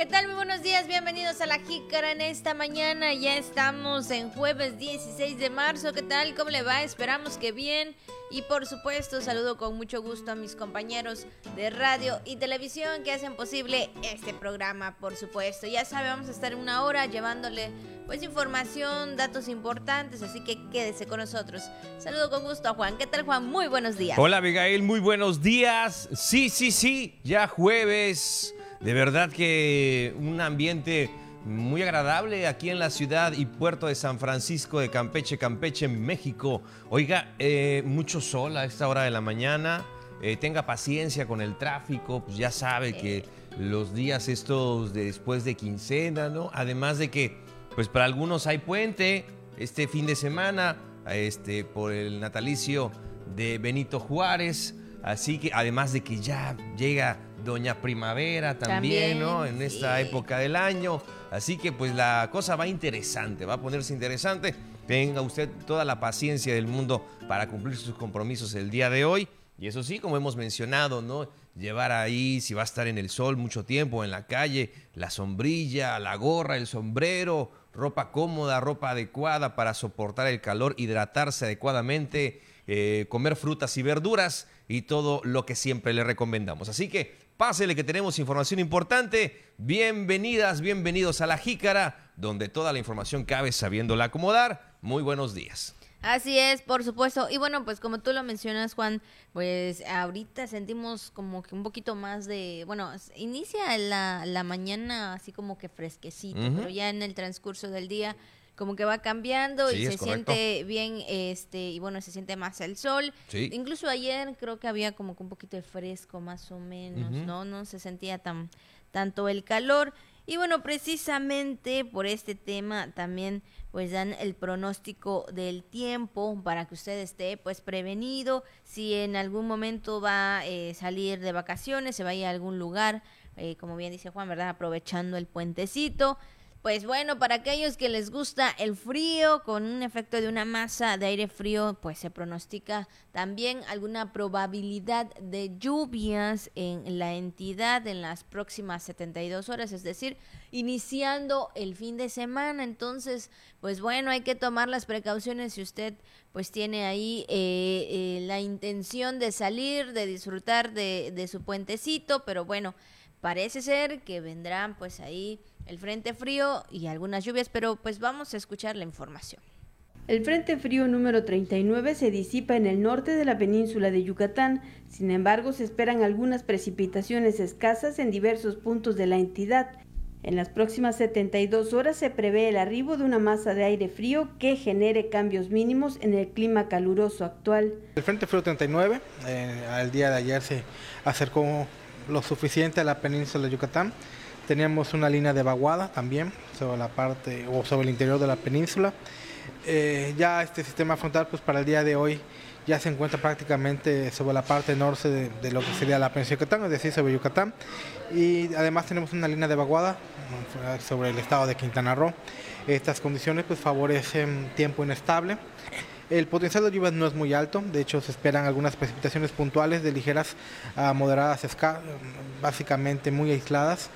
¿Qué tal? Muy buenos días, bienvenidos a La Jícara en esta mañana. Ya estamos en jueves 16 de marzo. ¿Qué tal? ¿Cómo le va? Esperamos que bien. Y por supuesto, saludo con mucho gusto a mis compañeros de radio y televisión que hacen posible este programa, por supuesto. Ya sabe, vamos a estar una hora llevándole pues información, datos importantes, así que quédese con nosotros. Saludo con gusto a Juan. ¿Qué tal, Juan? Muy buenos días. Hola, Abigail, muy buenos días. Sí, ya jueves. De verdad que un ambiente muy agradable aquí en la ciudad y puerto de San Francisco de Campeche, México. Oiga, mucho sol a esta hora de la mañana. Tenga paciencia con el tráfico, pues ya sabe que los días estos de después de quincena, ¿no? Además de que, pues para algunos hay puente este fin de semana, por el natalicio de Benito Juárez. Así que, además de que ya llega Doña Primavera también, ¿no? En esta época del año. Así que pues la cosa va interesante, va a ponerse interesante. Tenga usted toda la paciencia del mundo para cumplir sus compromisos el día de hoy. Y eso sí, como hemos mencionado, ¿no? Llevar ahí, si va a estar en el sol mucho tiempo, en la calle, la sombrilla, la gorra, el sombrero, ropa cómoda, ropa adecuada para soportar el calor, hidratarse adecuadamente, comer frutas y verduras y todo lo que siempre le recomendamos. Así que pásele que tenemos información importante. Bienvenidas, bienvenidos a La Jícara, donde toda la información cabe sabiéndola acomodar. Muy buenos días. Así es, por supuesto. Y bueno, pues como tú lo mencionas, Juan, pues ahorita sentimos como que un poquito más de... Bueno, inicia la mañana así como que fresquecito, pero ya en el transcurso del día como que va cambiando y se siente bien, y bueno, se siente más el sol. Sí. Incluso ayer creo que había como que un poquito de fresco más o menos, ¿no? No se sentía tanto el calor. Y bueno, precisamente por este tema también pues dan el pronóstico del tiempo para que usted esté pues prevenido. Si en algún momento va a salir de vacaciones, se vaya a algún lugar, como bien dice Juan, ¿verdad? Aprovechando el puentecito. Pues bueno, para aquellos que les gusta el frío, con un efecto de una masa de aire frío, pues se pronostica también alguna probabilidad de lluvias en la entidad en las próximas 72 horas, es decir, iniciando el fin de semana. Entonces, pues bueno, hay que tomar las precauciones si usted pues tiene ahí la intención de salir, de disfrutar de su puentecito, pero bueno, parece ser que vendrán pues ahí el frente frío y algunas lluvias, pero pues vamos a escuchar la información. El frente frío número 39 se disipa en el norte de la península de Yucatán. Sin embargo, se esperan algunas precipitaciones escasas en diversos puntos de la entidad. En las próximas 72 horas se prevé el arribo de una masa de aire frío que genere cambios mínimos en el clima caluroso actual. El frente frío 39, al día de ayer se acercó lo suficiente a la península de Yucatán. Teníamos una línea de vaguada también sobre la parte o sobre el interior de la península. Ya este sistema frontal pues para el día de hoy ya se encuentra prácticamente sobre la parte norte de lo que sería la península de Yucatán, es decir, sobre Yucatán. Y además tenemos una línea de vaguada sobre el estado de Quintana Roo. Estas condiciones pues favorecen tiempo inestable. El potencial de lluvias no es muy alto, de hecho se esperan algunas precipitaciones puntuales de ligeras a moderadas, básicamente muy aisladas.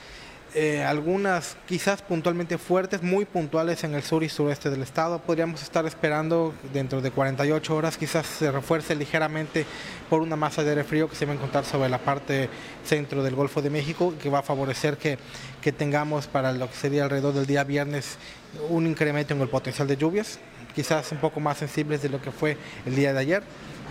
Algunas quizás puntualmente fuertes, muy puntuales en el sur y sureste del estado. Podríamos estar esperando dentro de 48 horas quizás se refuerce ligeramente por una masa de aire frío que se va a encontrar sobre la parte centro del Golfo de México, que va a favorecer que tengamos para lo que sería alrededor del día viernes un incremento en el potencial de lluvias, quizás un poco más sensibles de lo que fue el día de ayer.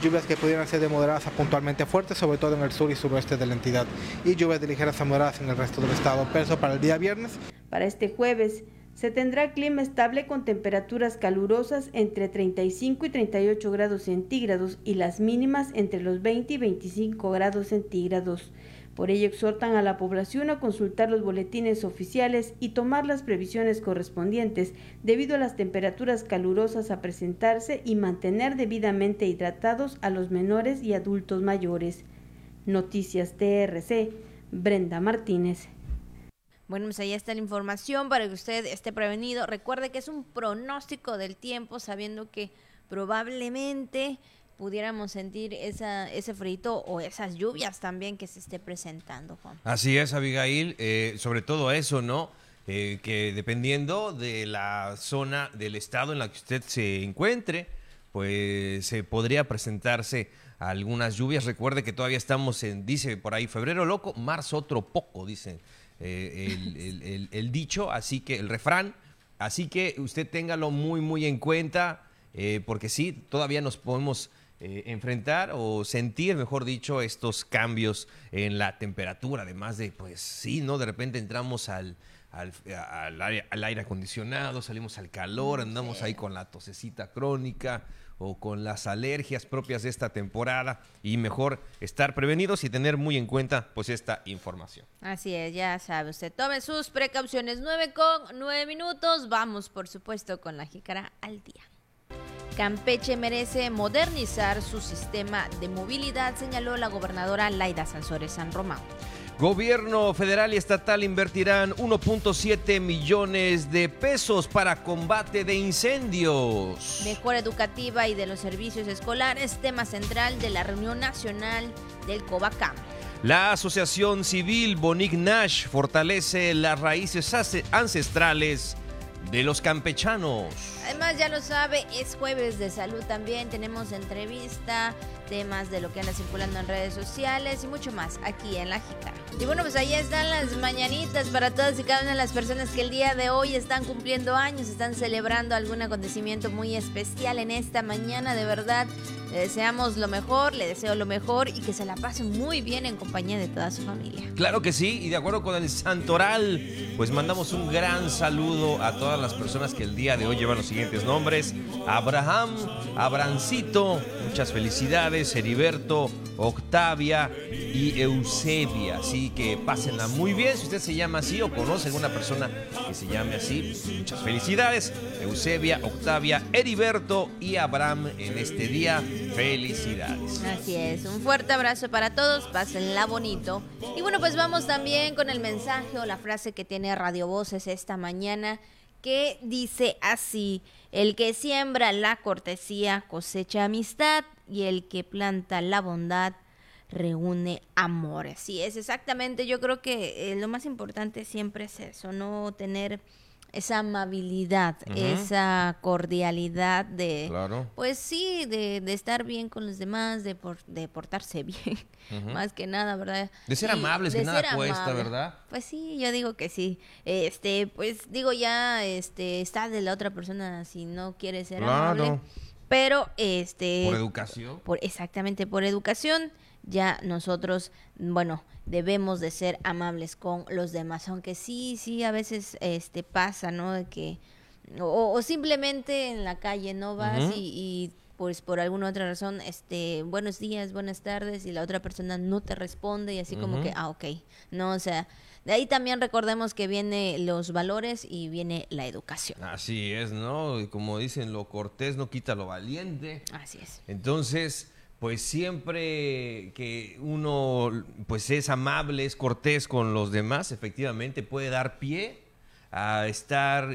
Lluvias que pudieran ser de moderadas a puntualmente fuertes, sobre todo en el sur y suroeste de la entidad, y lluvias de ligeras a moderadas en el resto del estado. Pero eso para el día viernes. Para este jueves se tendrá clima estable con temperaturas calurosas entre 35 y 38 grados centígrados y las mínimas entre los 20 y 25 grados centígrados. Por ello exhortan a la población a consultar los boletines oficiales y tomar las previsiones correspondientes debido a las temperaturas calurosas a presentarse y mantener debidamente hidratados a los menores y adultos mayores. Noticias TRC, Brenda Martínez. Bueno, pues ahí está la información para que usted esté prevenido. Recuerde que es un pronóstico del tiempo, sabiendo que probablemente pudiéramos sentir ese frito o esas lluvias también que se esté presentando, Juan. Así es, Abigail, sobre todo eso, ¿no? Que dependiendo de la zona del estado en la que usted se encuentre, pues podría presentarse algunas lluvias. Recuerde que todavía estamos en, dice por ahí, febrero loco, marzo otro poco, dicen el dicho, así que el refrán, así que usted téngalo muy, muy en cuenta, porque sí, todavía nos podemos enfrentar o sentir, mejor dicho, estos cambios en la temperatura, además de, pues sí, ¿no? De repente entramos al aire acondicionado, salimos al calor, andamos ahí con la tosecita crónica o con las alergias propias de esta temporada, y mejor estar prevenidos y tener muy en cuenta pues esta información. Así es, ya sabe usted, tome sus precauciones. 9:09, vamos por supuesto con La Jícara al día. Campeche merece modernizar su sistema de movilidad, señaló la gobernadora Laida Sansores San Román. Gobierno federal y estatal invertirán 1.7 millones de pesos para combate de incendios. Mejora educativa y de los servicios escolares, tema central de la reunión nacional del COBACAM. La Asociación Civil Bonic Nash fortalece las raíces ancestrales de los campechanos. Además, ya lo sabe, es jueves de salud también. Tenemos entrevista, temas de lo que anda circulando en redes sociales y mucho más aquí en La Jícara. Y bueno, pues ahí están las mañanitas para todas y cada una de las personas que el día de hoy están cumpliendo años, están celebrando algún acontecimiento muy especial en esta mañana. De verdad, le deseamos lo mejor, le deseo lo mejor y que se la pasen muy bien en compañía de toda su familia. Claro que sí, y de acuerdo con el santoral, pues mandamos un gran saludo a todas las personas que el día de hoy llevan los siguientes nombres: Abraham, Abrancito, muchas felicidades, Heriberto, Octavia y Eusebia. Así que pásenla muy bien. Si usted se llama así o conoce a alguna persona que se llame así, muchas felicidades. Eusebia, Octavia, Heriberto y Abraham en este día. Felicidades. Así es, un fuerte abrazo para todos, pásenla bonito. Y bueno, pues vamos también con el mensaje o la frase que tiene Radio Voces esta mañana, que dice así: el que siembra la cortesía cosecha amistad, y el que planta la bondad reúne amor. Así es, exactamente. Yo creo que lo más importante siempre es eso, no tener esa amabilidad, esa cordialidad de, claro, pues sí, de estar bien con los demás, de portarse bien, más que nada, ¿verdad? De ser amables, que nada cuesta, ¿verdad? Pues sí, yo digo que sí. Pues digo, ya está de la otra persona si no quiere ser amable. Pero por educación. Exactamente, por educación. Ya nosotros, bueno, debemos de ser amables con los demás, aunque sí, a veces pasa, ¿no? De que, o simplemente en la calle no vas y pues por alguna otra razón, buenos días, buenas tardes, y la otra persona no te responde, y así como que, okay, no, o sea, de ahí también recordemos que vienen los valores y viene la educación. Así es, ¿no? Y como dicen, lo cortés no quita lo valiente. Así es. Entonces, pues siempre que uno pues es amable, es cortés con los demás, efectivamente puede dar pie a estar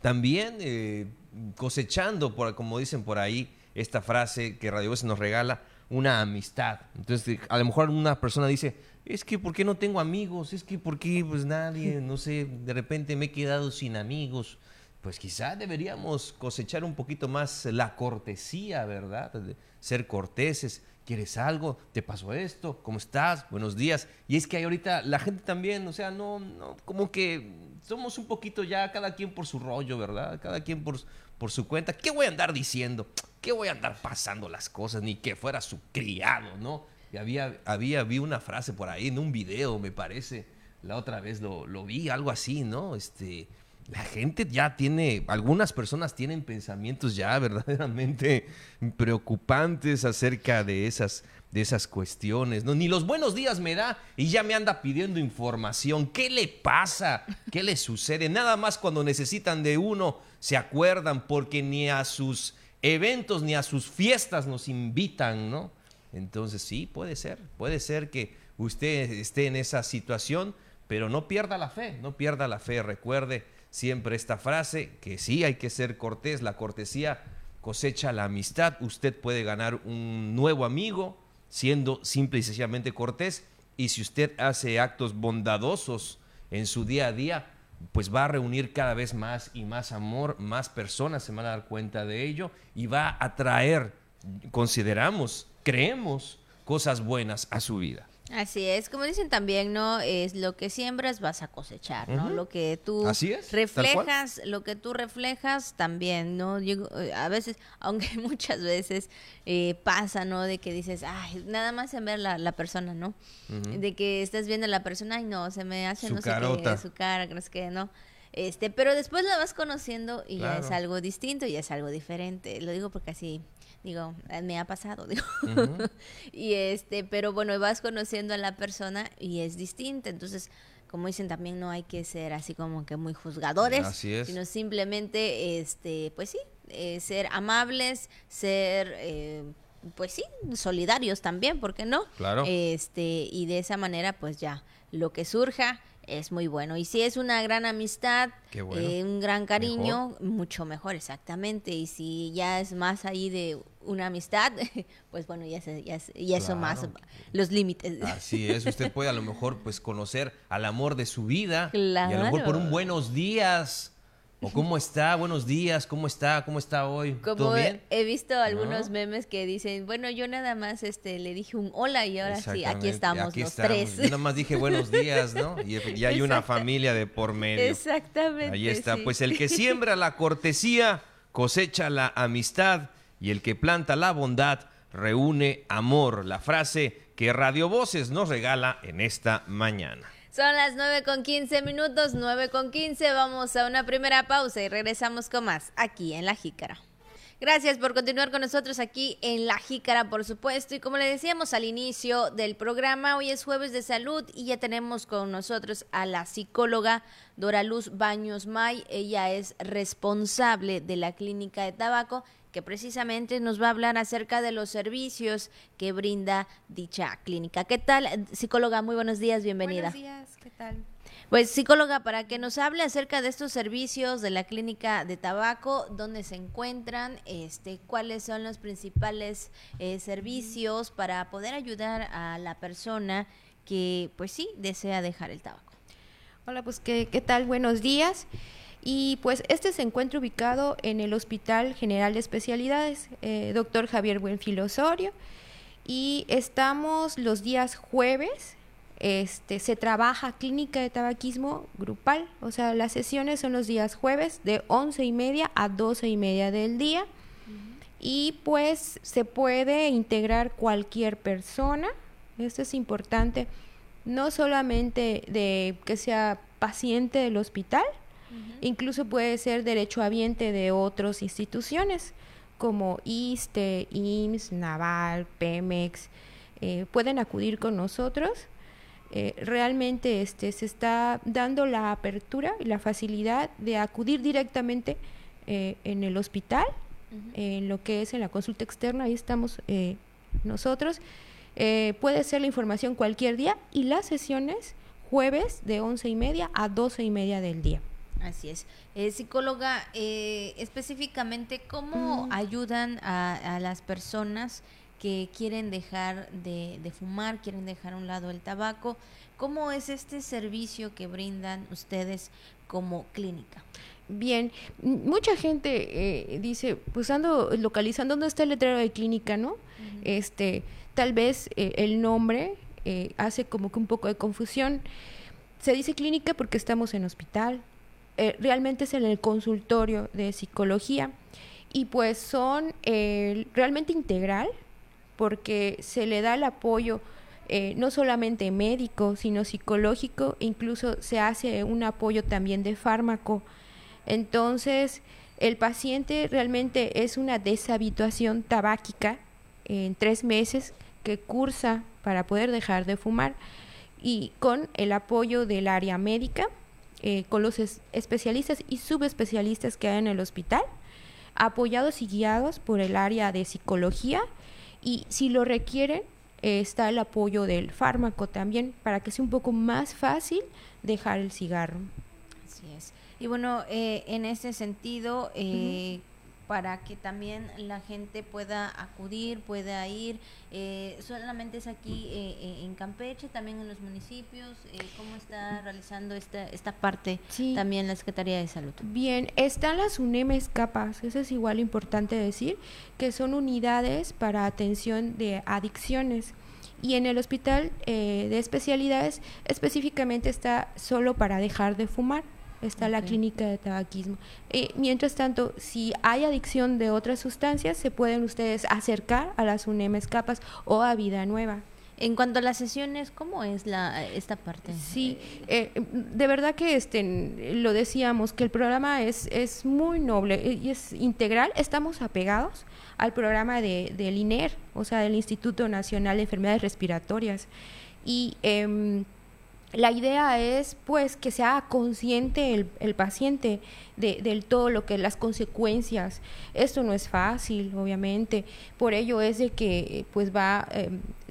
también cosechando, como dicen por ahí, esta frase que Radio Voces nos regala, una amistad. Entonces, a lo mejor una persona dice, es que ¿por qué no tengo amigos? Es que ¿por qué pues nadie? No sé, de repente me he quedado sin amigos. Pues quizá deberíamos cosechar un poquito más la cortesía, ¿verdad? Ser corteses. ¿Quieres algo? ¿Te pasó esto? ¿Cómo estás? Buenos días. Y es que hay ahorita la gente también, o sea, no, como que somos un poquito ya cada quien por su rollo, ¿verdad? Cada quien por su cuenta. ¿Qué voy a andar diciendo? ¿Qué voy a andar pasando las cosas? Ni que fuera su criado, ¿no? Y vi una frase por ahí en un video, me parece. La otra vez lo vi, algo así, ¿no? La gente ya tiene, algunas personas tienen pensamientos ya verdaderamente preocupantes acerca de esas cuestiones, ¿no? Ni los buenos días me da y ya me anda pidiendo información. ¿Qué le pasa? ¿Qué le sucede? Nada más cuando necesitan de uno se acuerdan, porque ni a sus eventos ni a sus fiestas nos invitan, ¿no? Entonces sí, puede ser que usted esté en esa situación, pero no pierda la fe, recuerde siempre esta frase, que sí hay que ser cortés, la cortesía cosecha la amistad. Usted puede ganar un nuevo amigo siendo simple y sencillamente cortés, y si usted hace actos bondadosos en su día a día, pues va a reunir cada vez más y más amor, más personas se van a dar cuenta de ello y va a atraer, consideramos, creemos, cosas buenas a su vida. Así es, como dicen también, ¿no? Es lo que siembras vas a cosechar, ¿no? Lo que tú reflejas, lo que tú reflejas también, ¿no? Yo, a veces, aunque muchas veces pasa, ¿no? De que dices, ay, nada más en ver la persona, ¿no? Uh-huh. De que estás viendo a la persona y no, se me hace su cara, crees que no. Pero después la vas conociendo y ya es algo distinto, ya es algo diferente. Lo digo porque así... Digo, me ha pasado, digo. Uh-huh. Y pero bueno, vas conociendo a la persona y es distinta. Entonces, como dicen también, no hay que ser así como que muy juzgadores. Así es. Sino simplemente, pues sí, ser amables, ser, pues sí, solidarios también, ¿por qué no? Claro. Y de esa manera, pues ya, lo que surja es muy bueno. Y si es una gran amistad, un gran cariño, mucho mejor, exactamente. Y si ya es más ahí de una amistad, pues bueno, ya son más los límites. Así es, usted puede a lo mejor pues conocer al amor de su vida. Claro. Y a lo mejor por un buenos días. O cómo está, buenos días, cómo está hoy, ¿todo bien? He visto algunos memes que dicen, bueno, yo nada más le dije un hola y ahora sí, aquí estamos tres. Yo nada más dije buenos días, ¿no? Y hay una familia de por medio. Exactamente. Ahí está, sí. Pues el que siembra la cortesía, cosecha la amistad, y el que planta la bondad, reúne amor. La frase que Radio Voces nos regala en esta mañana. Son las 9:15, 9:15, vamos a una primera pausa y regresamos con más aquí en La Jícara. Gracias por continuar con nosotros aquí en La Jícara, por supuesto, y como le decíamos al inicio del programa, hoy es jueves de salud y ya tenemos con nosotros a la psicóloga Dora Luz Baños May. Ella es responsable de la clínica de tabaco, que precisamente nos va a hablar acerca de los servicios que brinda dicha clínica. ¿Qué tal, psicóloga? Muy buenos días, bienvenida. Buenos días, ¿qué tal? Pues, psicóloga, para que nos hable acerca de estos servicios de la clínica de tabaco, dónde se encuentran, cuáles son los principales servicios para poder ayudar a la persona que, pues sí, desea dejar el tabaco. Hola, pues, ¿qué tal? Buenos días. Y pues se encuentra ubicado en el Hospital General de Especialidades, Dr. Javier Buenfil Osorio, y estamos los días jueves, se trabaja clínica de tabaquismo grupal, o sea, las sesiones son los días jueves de 11:30 a 12:30 del día, y pues se puede integrar cualquier persona, esto es importante, no solamente de que sea paciente del hospital, incluso puede ser derechohabiente de otras instituciones como ISTE, IMSS, Naval, Pemex, pueden acudir con nosotros. Realmente se está dando la apertura y la facilidad de acudir directamente en el hospital, en lo que es en la consulta externa, ahí estamos nosotros. Puede ser la información cualquier día y las sesiones jueves de 11:30 a 12:30 del día. Así es. Psicóloga, específicamente, ¿cómo ayudan a las personas que quieren dejar de fumar, quieren dejar a un lado el tabaco? ¿Cómo es este servicio que brindan ustedes como clínica? Bien, mucha gente dice, pues ando localizando dónde está el letrero de clínica, ¿no? Uh-huh. Tal vez el nombre hace como que un poco de confusión. Se dice clínica porque estamos en hospital. Realmente es en el consultorio de psicología y pues son realmente integral porque se le da el apoyo no solamente médico sino psicológico, incluso se hace un apoyo también de fármaco. Entonces el paciente realmente es una deshabituación tabáquica en 3 meses que cursa para poder dejar de fumar y con el apoyo del área médica. Con los especialistas y subespecialistas que hay en el hospital, apoyados y guiados por el área de psicología, y si lo requieren está el apoyo del fármaco también para que sea un poco más fácil dejar el cigarro. Así es. Y bueno, en ese sentido, para que también la gente pueda acudir, pueda ir. ¿Solamente es aquí en Campeche, también en los municipios? ¿Cómo está realizando esta parte también la Secretaría de Salud? Bien, están las UNEMES capas, eso es igual importante decir, que son unidades para atención de adicciones. Y en el hospital de especialidades específicamente está solo para dejar de fumar, está la clínica de tabaquismo. Mientras tanto, si hay adicción de otras sustancias, se pueden ustedes acercar a las UNEMES capas o a Vida Nueva. En cuanto a las sesiones, ¿cómo es esta parte? Sí, de verdad que lo decíamos, que el programa es muy noble y es integral. Estamos apegados al programa del INER, o sea, del Instituto Nacional de Enfermedades Respiratorias. Y la idea es, pues, que sea consciente el paciente del todo lo que las consecuencias. Esto no es fácil, obviamente. Por ello es de que, pues, va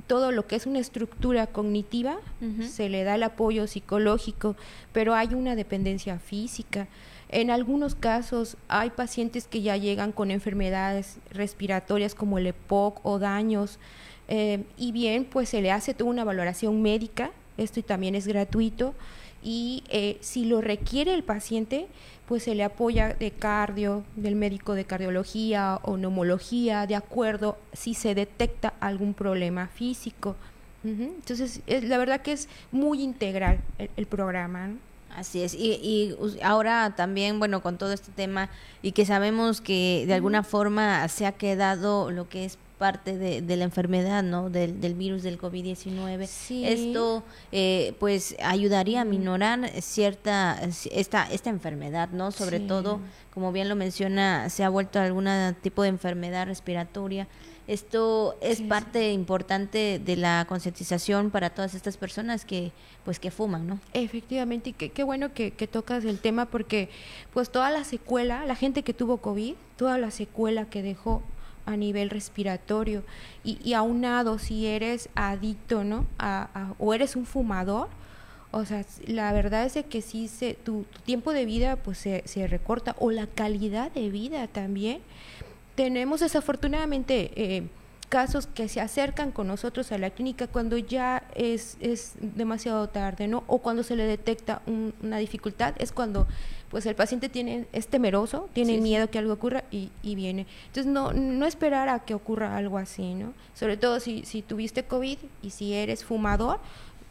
todo lo que es una estructura cognitiva, uh-huh, se le da el apoyo psicológico, pero hay una dependencia física. En algunos casos hay pacientes que ya llegan con enfermedades respiratorias como el EPOC o daños, y bien, pues, se le hace toda una valoración médica. Esto también es gratuito y si lo requiere el paciente, pues se le apoya de cardio, del médico de cardiología o neumología, de acuerdo si se detecta algún problema físico. Uh-huh. Entonces, la verdad que es muy integral el programa, ¿no? Así es, y ahora también, bueno, con todo este tema y que sabemos que de alguna forma se ha quedado lo que es parte de la enfermedad, ¿no? Del virus del COVID-19. Sí. Esto, pues, ayudaría a minorar esta enfermedad, ¿no? Sobre todo, como bien lo menciona, se ha vuelto algún tipo de enfermedad respiratoria. Esto es parte importante de la concientización para todas estas personas que, pues, que fuman, ¿no? Efectivamente, y qué bueno que tocas el tema, porque, pues, toda la secuela, la gente que tuvo COVID, toda la secuela que dejó a nivel respiratorio y aunado si eres adicto, ¿no? O eres un fumador, o sea, la verdad es que sí tu tiempo de vida, pues, se recorta, o la calidad de vida también. Tenemos desafortunadamente casos que se acercan con nosotros a la clínica cuando ya es demasiado tarde, ¿no? O cuando se le detecta una dificultad, es cuando, pues, el paciente es temeroso, tiene miedo que algo ocurra y viene. Entonces, no esperar a que ocurra algo así, ¿no? Sobre todo si tuviste COVID y si eres fumador,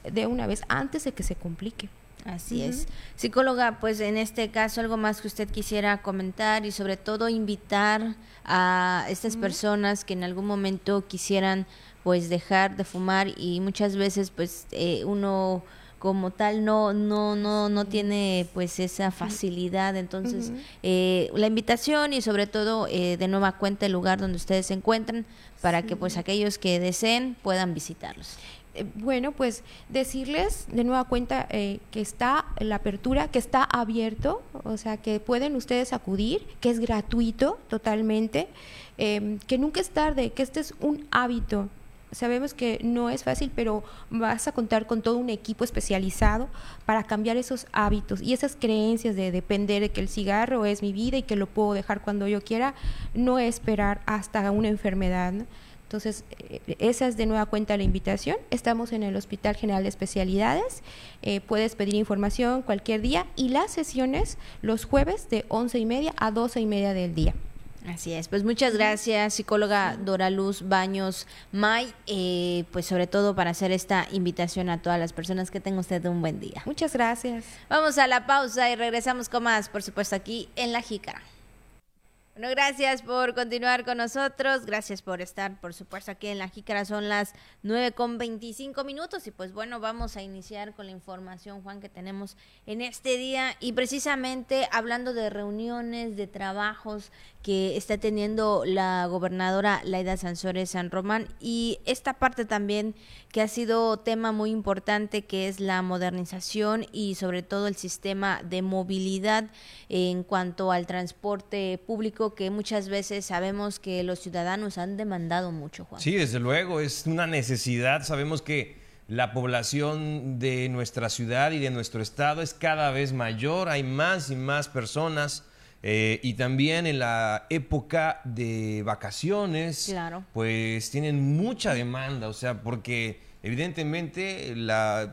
de una vez, antes de que se complique. Así es. Psicóloga, pues, en este caso, algo más que usted quisiera comentar y sobre todo invitar a estas personas que en algún momento quisieran, pues, dejar de fumar, y muchas veces, pues, uno como tal no tiene, pues, esa facilidad. Entonces, la invitación y sobre todo de nueva cuenta el lugar donde ustedes se encuentran para que, pues, aquellos que deseen puedan visitarlos. Bueno, pues, decirles de nueva cuenta que está la apertura, que está abierto, o sea, que pueden ustedes acudir, que es gratuito totalmente, que nunca es tarde, que este es un hábito. Sabemos que no es fácil, pero vas a contar con todo un equipo especializado para cambiar esos hábitos y esas creencias de depender de que el cigarro es mi vida y que lo puedo dejar cuando yo quiera, no esperar hasta una enfermedad, ¿no? Entonces, esa es de nueva cuenta la invitación. Estamos en el Hospital General de Especialidades. Puedes pedir información cualquier día, y las sesiones los jueves de 11:30 a 12:30 del día. Así es, pues, muchas gracias, psicóloga Dora Luz Baños May, pues, sobre todo para hacer esta invitación a todas las personas. Que tenga usted un buen día. Muchas gracias. Vamos a la pausa y regresamos con más, por supuesto, aquí en La Jícara. Bueno, gracias por continuar con nosotros, gracias por estar, por supuesto, aquí en La Jícara. Son las 9:25 y, pues, bueno, vamos a iniciar con la información, Juan, que tenemos en este día, y precisamente hablando de reuniones, de trabajos que está teniendo la gobernadora Laida Sansores San Román, y esta parte también que ha sido tema muy importante, que es la modernización y sobre todo el sistema de movilidad en cuanto al transporte público, que muchas veces sabemos que los ciudadanos han demandado mucho, Juan. Sí, desde luego, es una necesidad. Sabemos que la población de nuestra ciudad y de nuestro estado es cada vez mayor, hay más y más personas Y también en la época de vacaciones, claro, pues tienen mucha demanda, o sea, porque evidentemente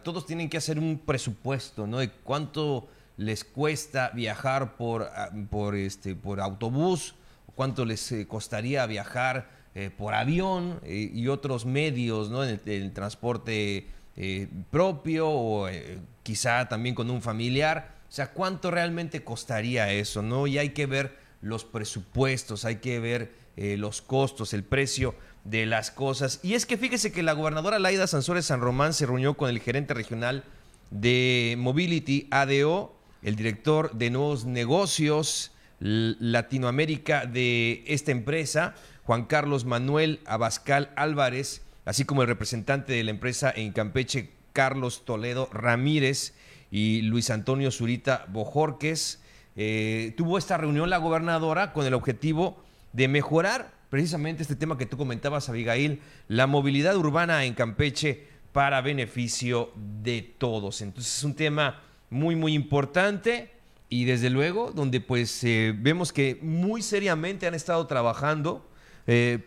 todos tienen que hacer un presupuesto, ¿no? De cuánto les cuesta viajar por autobús, cuánto les costaría viajar por avión y otros medios, ¿no? En el transporte propio o quizá también con un familiar. O sea, ¿cuánto realmente costaría eso, no? Y hay que ver los presupuestos, hay que ver los costos, el precio de las cosas. Y es que fíjese que la gobernadora Laida Sansores San Román se reunió con el gerente regional de Mobility, ADO, el director de nuevos negocios Latinoamérica de esta empresa, Juan Carlos Manuel Abascal Álvarez, así como el representante de la empresa en Campeche, Carlos Toledo Ramírez, y Luis Antonio Zurita Bojórquez. Tuvo esta reunión la gobernadora con el objetivo de mejorar precisamente este tema que tú comentabas, Abigail, la movilidad urbana en Campeche para beneficio de todos. Entonces es un tema muy, muy importante y desde luego donde pues vemos que muy seriamente han estado trabajando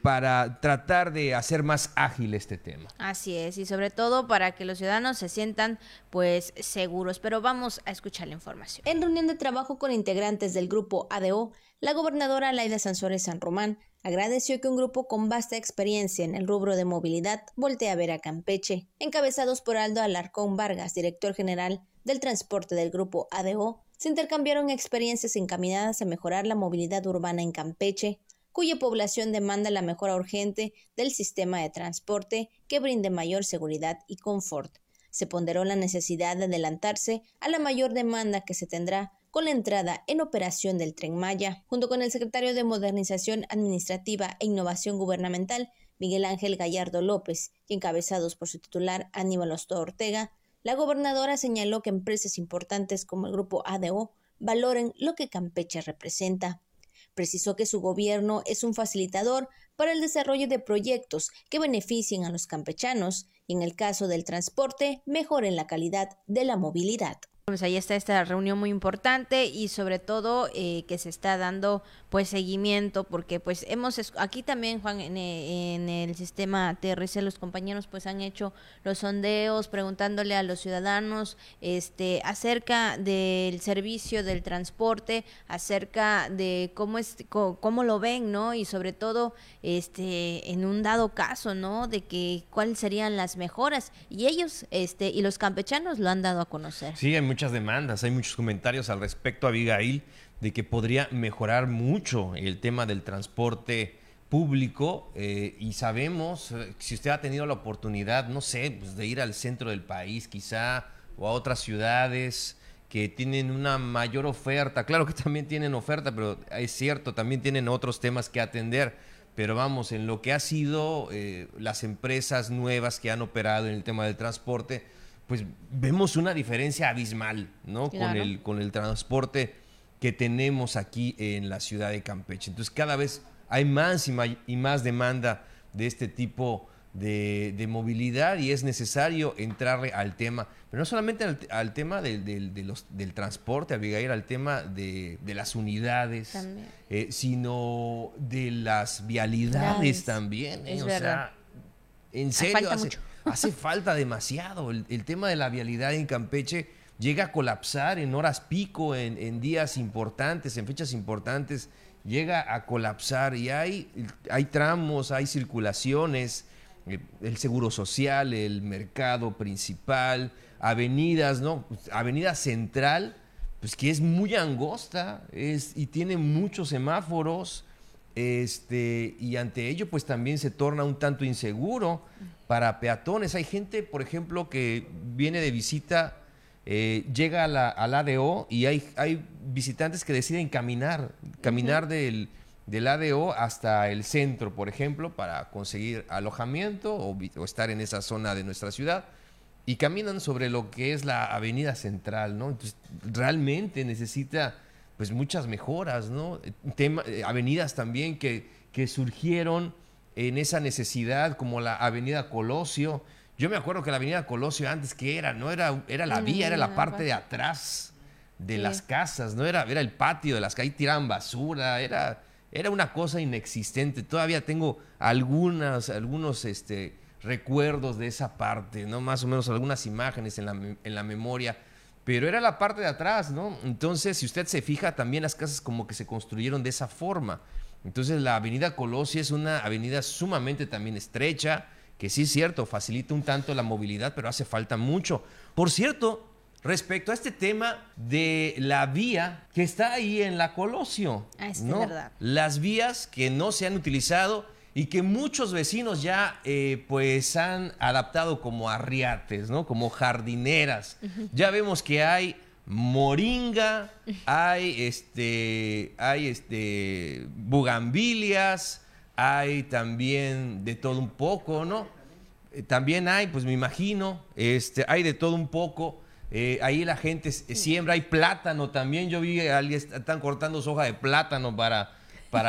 para tratar de hacer más ágil este tema. Así es, y sobre todo para que los ciudadanos se sientan pues seguros, pero vamos a escuchar la información. En reunión de trabajo con integrantes del grupo ADO, la gobernadora Laida Sansores San Román agradeció que un grupo con vasta experiencia en el rubro de movilidad voltee a ver a Campeche, encabezados por Aldo Alarcón Vargas, director general del transporte del grupo ADO. Se intercambiaron experiencias encaminadas a mejorar la movilidad urbana en Campeche, cuya población demanda la mejora urgente del sistema de transporte que brinde mayor seguridad y confort. Se ponderó la necesidad de adelantarse a la mayor demanda que se tendrá con la entrada en operación del Tren Maya. Junto con el secretario de Modernización Administrativa e Innovación Gubernamental, Miguel Ángel Gallardo López, y encabezados por su titular Aníbal Ostoa Ortega, la gobernadora señaló que empresas importantes como el Grupo ADO valoren lo que Campeche representa. Precisó que su gobierno es un facilitador para el desarrollo de proyectos que beneficien a los campechanos y, en el caso del transporte, mejoren la calidad de la movilidad. Pues ahí está esta reunión muy importante y sobre todo que se está dando pues seguimiento, porque pues aquí también, Juan, en el sistema TRC los compañeros pues han hecho los sondeos preguntándole a los ciudadanos acerca del servicio del transporte, acerca de cómo lo ven, ¿no? Y sobre todo en un dado caso, ¿no? De que cuáles serían las mejoras, y ellos y los campechanos lo han dado a conocer. Sí, hay muchas demandas, hay muchos comentarios al respecto, a Abigail, de que podría mejorar mucho el tema del transporte público y sabemos, si usted ha tenido la oportunidad, no sé, pues de ir al centro del país quizá o a otras ciudades que tienen una mayor oferta, claro que también tienen oferta, pero es cierto, también tienen otros temas que atender, pero vamos, en lo que ha sido las empresas nuevas que han operado en el tema del transporte, pues vemos una diferencia abismal, ¿no? Claro. Con el transporte que tenemos aquí en la ciudad de Campeche. Entonces cada vez hay más y más demanda de este tipo de movilidad y es necesario entrarle al tema, pero no solamente al tema del transporte, Abigail, al tema de las unidades, sino de las vialidades también. Es verdad. O sea, en serio, falta mucho. Hace falta demasiado. El tema de la vialidad en Campeche llega a colapsar en horas pico, en días importantes, en fechas importantes, llega a colapsar y hay tramos, hay circulaciones, el Seguro Social, el mercado principal, avenidas, ¿no? Avenida Central, pues que es muy angosta y tiene muchos semáforos, y ante ello pues también se torna un tanto inseguro para peatones. Hay gente, por ejemplo, que viene de visita, llega al ADO y hay visitantes que deciden caminar uh-huh. del ADO hasta el centro, por ejemplo, para conseguir alojamiento o estar en esa zona de nuestra ciudad, y caminan sobre lo que es la Avenida Central, ¿no? Entonces realmente necesita pues muchas mejoras, ¿no? Avenidas también que surgieron en esa necesidad, como la Avenida Colosio. Yo me acuerdo que la Avenida Colosio antes, ¿qué era? No era la vía, era la parte de atrás de las casas, ¿no? Era el patio de las calles, tiraban basura, era una cosa inexistente. Todavía tengo algunos recuerdos de esa parte, ¿no? Más o menos algunas imágenes en la memoria, pero era la parte de atrás, ¿no? Entonces, si usted se fija, también las casas como que se construyeron de esa forma. Entonces, la avenida Colosio es una avenida sumamente también estrecha, que sí es cierto, facilita un tanto la movilidad, pero hace falta mucho. Por cierto, respecto a este tema de la vía que está ahí en la Colosio, ¿no? Es verdad. Las vías que no se han utilizado y que muchos vecinos ya pues han adaptado como arriates, ¿no? Como jardineras. Uh-huh. Ya vemos que hay moringa, hay bugambilias, hay también de todo un poco, ¿no? También hay, pues me imagino, hay de todo un poco. Ahí la gente siembra, hay plátano también. Yo vi que están cortando hojas de plátano para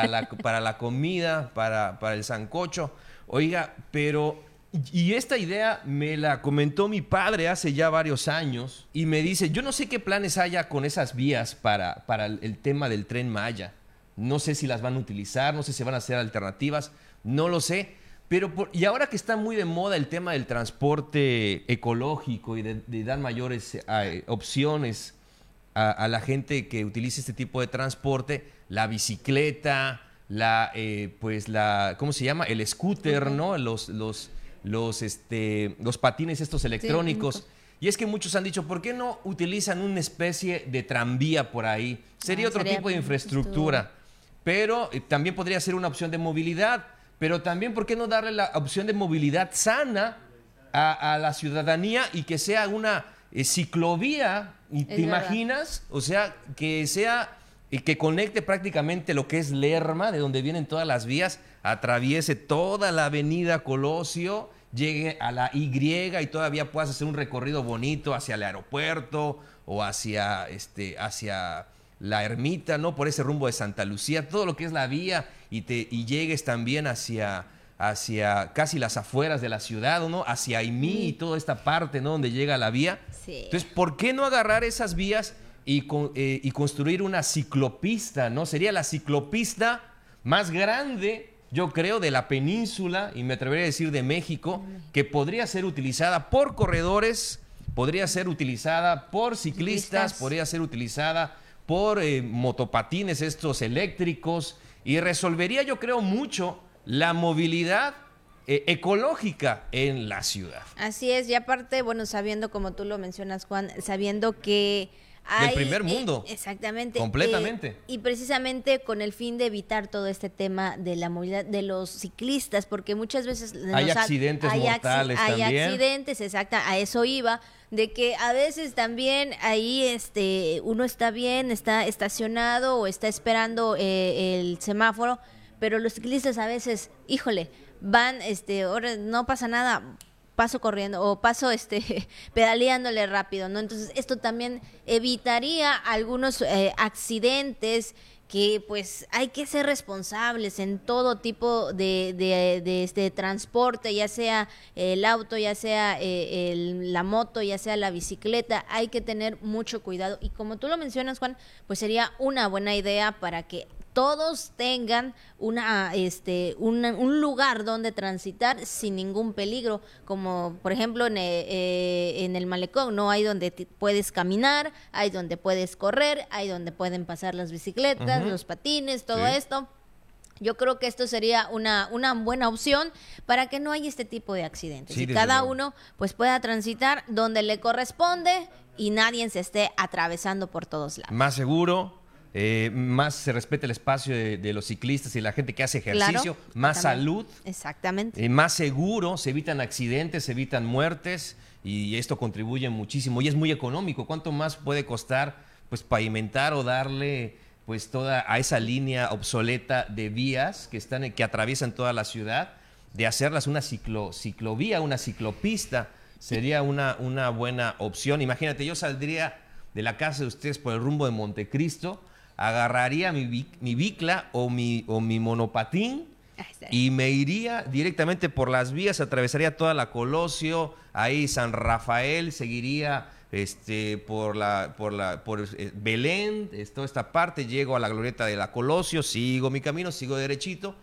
la comida, para el sancocho. Oiga, pero... Y esta idea me la comentó mi padre hace ya varios años y me dice, yo no sé qué planes haya con esas vías para el tema del Tren Maya. No sé si las van a utilizar, no sé si van a hacer alternativas, no lo sé. Pero y ahora que está muy de moda el tema del transporte ecológico y de dar mayores opciones a la gente que utilice este tipo de transporte, la bicicleta, ¿cómo se llama? El scooter, ¿no? Los patines estos electrónicos. Sí, y es que muchos han dicho, ¿por qué no utilizan una especie de tranvía por ahí? Sería otro tipo de infraestructura, pero también podría ser una opción de movilidad, pero también ¿por qué no darle la opción de movilidad sana a la ciudadanía y que sea una ciclovía? ¿Y te imaginas? O sea que conecte prácticamente lo que es Lerma, de donde vienen todas las vías, atraviese toda la avenida Colosio, llegue a la Y todavía puedas hacer un recorrido bonito hacia el aeropuerto o hacia la ermita, ¿no? Por ese rumbo de Santa Lucía, todo lo que es la vía, y llegues también hacia casi las afueras de la ciudad, ¿no? Hacia Imí y toda esta parte, ¿no? Donde llega la vía. Sí. Entonces, ¿por qué no agarrar esas vías y construir una ciclopista, ¿no? Sería la ciclopista más grande, yo creo, de la península, y me atrevería a decir de México, que podría ser utilizada por corredores, podría ser utilizada por ciclistas, podría ser utilizada por motopatines estos eléctricos, y resolvería, yo creo, mucho la movilidad ecológica en la ciudad. Así es, y aparte, bueno, sabiendo, como tú lo mencionas, Juan, sabiendo que del primer mundo. Exactamente. Completamente. Y precisamente con el fin de evitar todo este tema de la movilidad de los ciclistas, porque muchas veces hay accidentes mortales también. Hay accidentes, exacta, a eso iba, de que a veces también ahí uno está bien, está estacionado o está esperando el semáforo, pero los ciclistas a veces, híjole, van, ahora no pasa nada, paso corriendo o paso pedaleándole rápido, ¿no? Entonces, esto también evitaría algunos accidentes que, pues, hay que ser responsables en todo tipo de transporte, ya sea el auto, ya sea la moto, ya sea la bicicleta. Hay que tener mucho cuidado y, como tú lo mencionas, Juan, pues sería una buena idea para que todos tengan un lugar donde transitar sin ningún peligro, como por ejemplo en el malecón, ¿no? Hay donde puedes caminar, hay donde puedes correr, hay donde pueden pasar las bicicletas, los patines, todo esto. Yo creo que esto sería una buena opción para que no haya este tipo de accidentes. Sí, y cada uno pues pueda transitar donde le corresponde y nadie se esté atravesando por todos lados. Más seguro. Más se respeta el espacio de los ciclistas y la gente que hace ejercicio, claro, más salud, exactamente, más seguro, se evitan accidentes, se evitan muertes y esto contribuye muchísimo y es muy económico. ¿Cuánto más puede costar pues pavimentar o darle pues toda a esa línea obsoleta de vías que atraviesan toda la ciudad, de hacerlas una ciclovía, una ciclopista? Sería una buena opción. Imagínate, yo saldría de la casa de ustedes por el rumbo de Montecristo, agarraría mi bicla o mi monopatín y me iría directamente por las vías, atravesaría toda la Colosio, ahí San Rafael, seguiría por Belén, toda esta parte, llego a la glorieta de la Colosio, sigo mi camino, sigo derechito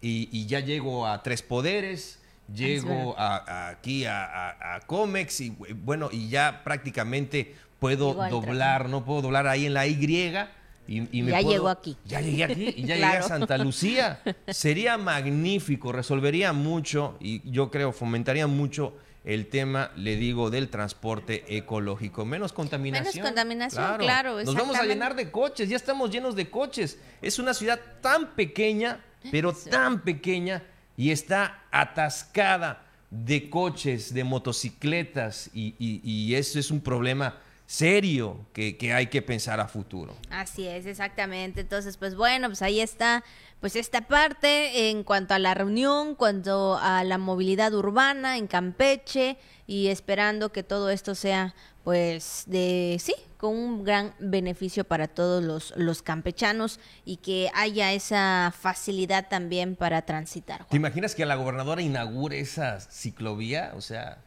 y ya llego a Tres Poderes, llego aquí a Comex y bueno, y ya prácticamente puedo doblar, no puedo doblar ahí en la Y. Ya llegué aquí y ya claro. Llegué a Santa Lucía. Sería magnífico, resolvería mucho y yo creo fomentaría mucho el tema, le digo, del transporte ecológico. Menos contaminación. Menos contaminación, claro. Nos vamos a llenar de coches, ya estamos llenos de coches. Es una ciudad tan pequeña, pero tan pequeña, y está atascada de coches, de motocicletas y eso es un problema serio que hay que pensar a futuro. Así es, exactamente. Entonces, pues bueno, pues ahí está pues esta parte en cuanto a la reunión, cuanto a la movilidad urbana en Campeche y esperando que todo esto sea pues de sí, con un gran beneficio para todos los campechanos y que haya esa facilidad también para transitar. Juan. ¿Te imaginas que la gobernadora inaugure esa ciclovía? O sea,